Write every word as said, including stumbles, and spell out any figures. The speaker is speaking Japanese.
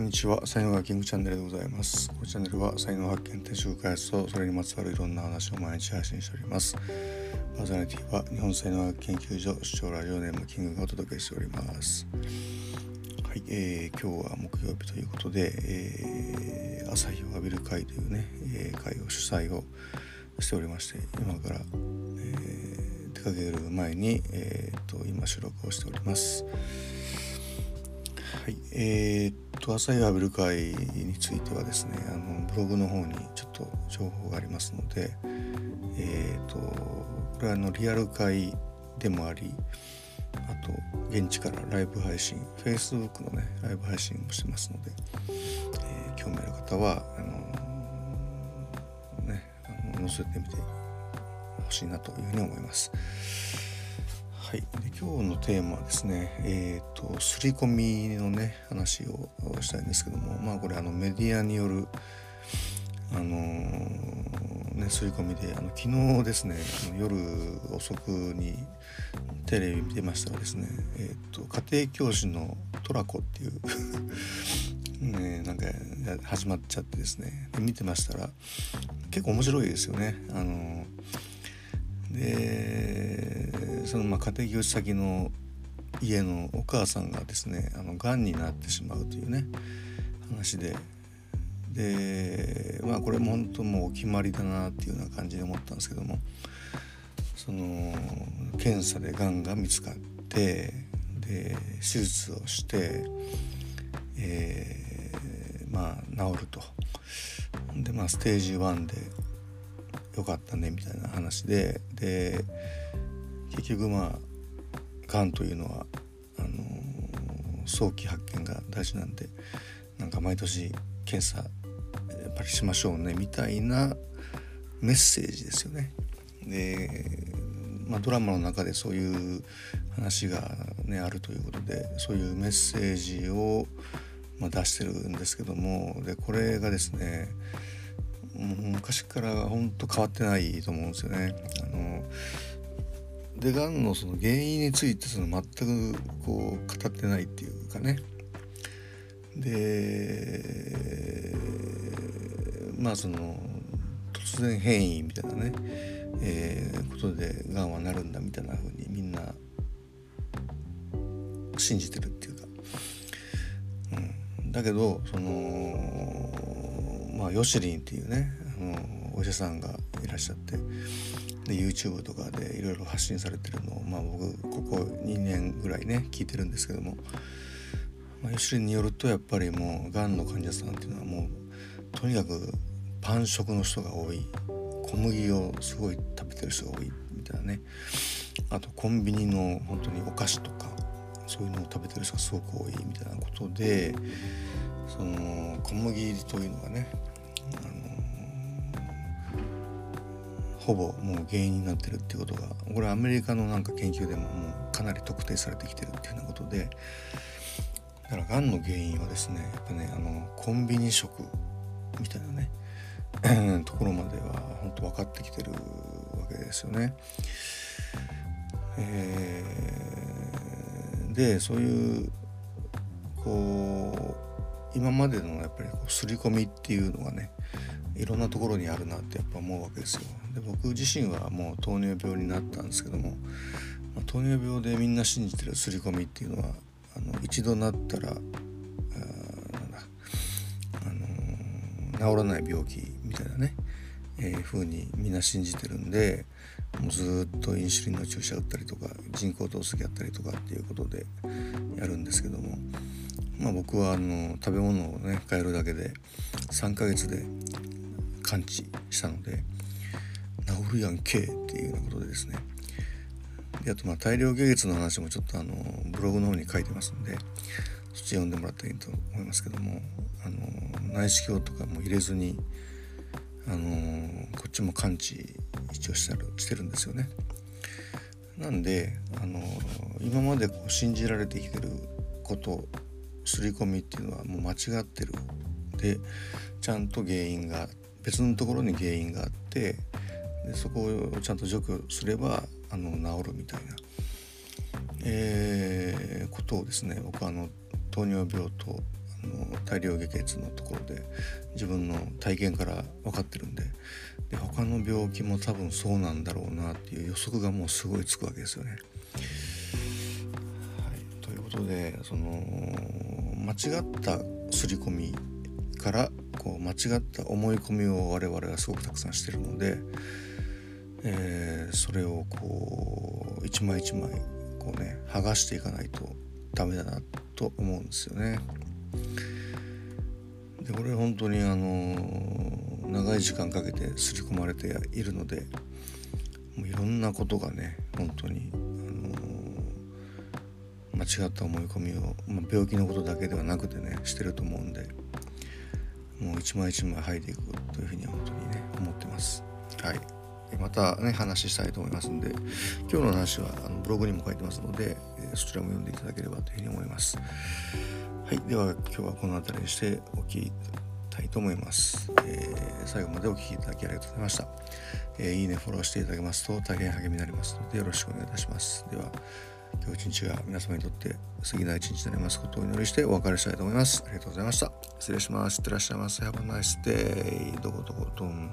こんにちは、才能ハッキングチャンネルでございます。このチャンネルは才能発見、転職開発とそれにまつわるいろんな話を毎日配信しております。パーソナリティは日本才能学研究所主張ラジオネームキングがお届けしております。はい、えー、今日は木曜日ということで、えー、朝日を浴びる会というね、えー、会を主催をしておりまして、今から、えー、出かける前に、えー、と今収録をしております。はい、えーと朝日を浴びる会についてはですね、あのブログの方にちょっと情報がありますので、えーとこれはあのリアル会でもあり、あと現地からライブ配信、 Facebook のねライブ配信もしてますので、えー、興味ある方はあのー、ね載せてみてほしいなというふうに思います。はい、で今日のテーマはですね、えーと、刷り込みのね話をしたいんですけども、まあこれあのメディアによるあのー、ね刷り込みで、あの昨日ですね、あの夜遅くにテレビ見てましたらですね、えーと、家庭教師のトラコっていうね、なんか始まっちゃってですね、見てましたら結構面白いですよね。あのでそのまあ家庭教師先の家のお母さんがですね、あのがんになってしまうというね話で、でまあこれも本当もうお決まりだなっていうような感じで思ったんですけども、その検査でがんが見つかって、で手術をして、えー、まあ治ると。でまあステージワンで良かったねみたいな話で、で結局まあがんというのはあのー、早期発見が大事なんで、なんか毎年検査やっぱりしましょうねみたいなメッセージですよね。で、まあ、ドラマの中でそういう話が、ね、あるということで、そういうメッセージを、まあ、出してるんですけども、でこれがですね、昔から本当変わってないと思うんですよね。あのでがんのその原因についてその全くこう語ってないっていうかね。でまあその突然変異みたいなね、えー、ことでがんはなるんだみたいな風にみんな信じてるっていうか、うん、だけどそのまあ、ヨシリンっていうね、あのお医者さんがいらっしゃって、で YouTube とかでいろいろ発信されてるのを、まあ、僕ここにねんぐらいね聞いてるんですけども、まあ、ヨシリンによるとやっぱりもうがんの患者さんっていうのはもうとにかくパン食の人が多い、小麦をすごい食べてる人が多いみたいなね、あとコンビニの本当にお菓子とかそういうのを食べてる人がすごく多いみたいなことで、その小麦というのがね、あのー、ほぼもう原因になってるっていうことが、これアメリカのなんか研究でももうかなり特定されてきてるっていうようなことで、だからがんの原因はですね、やっぱね、あのコンビニ食みたいなねところまでは本当分かってきてるわけですよね。えー、でそういうこう今までのやっぱりこう刷り込みっていうのがね、いろんなところにあるなってやっぱ思うわけですよ。で僕自身はもう糖尿病になったんですけども、まあ、糖尿病でみんな信じてる刷り込みっていうのは、あの一度なったらあなんだ、あのー、治らない病気みたいなね、えー、風にみんな信じてるんで、もうずっとインシュリンの注射打ったりとか人工透析やったりとかっていうことでやるんですけども、まあ、僕はあの食べ物をね変えるだけでさんかげつで完治したので、治るやんけっていうようなことでですね。であとまあ大量下血の話もちょっとあのブログの方に書いてますんで、そっち読んでもらったらいいと思いますけども、あの内視鏡とかも入れずに、あのこっちも完治一応したるしてるんですよね。なんであの今までこう信じられてきてること刷り込みっていうのはもう間違ってる。でちゃんと原因が別のところに原因があって、でそこをちゃんと除去すればあの治るみたいな、えー、ことをですね、僕はあの糖尿病と大量下血のところで自分の体験から分かってるん で, で他の病気も多分そうなんだろうなっていう予測がもうすごいつくわけですよね。はい、ということでその間違った刷り込みからこう間違った思い込みを我々はすごくたくさんしてるので、えー、それをこう一枚一枚こうね剥がしていかないとダメだなと思うんですよね。でこれ本当にあの長い時間かけて刷り込まれているので、もういろんなことがね本当にあの間違った思い込みを、まあ、病気のことだけではなくてねしてると思うんで、もう一枚一枚剥いでいくというふうには本当にね思ってます。はい。またね話したいと思いますので、今日の話はあのブログにも書いてますので、えー、そちらも読んでいただければというふうに思います。はい、では今日はこの辺りにしておきたいと思います。えー、最後までお聞きいただきありがとうございました。えー、いいねフォローしていただけますと大変励みになりますのでよろしくお願いいたします。では今日一日が皆様にとって素敵な一日になりますことをお祈りしてお別れしたいと思います。ありがとうございました。失礼します。いってらっしゃいませ。Have a nice day。 どこどこどん。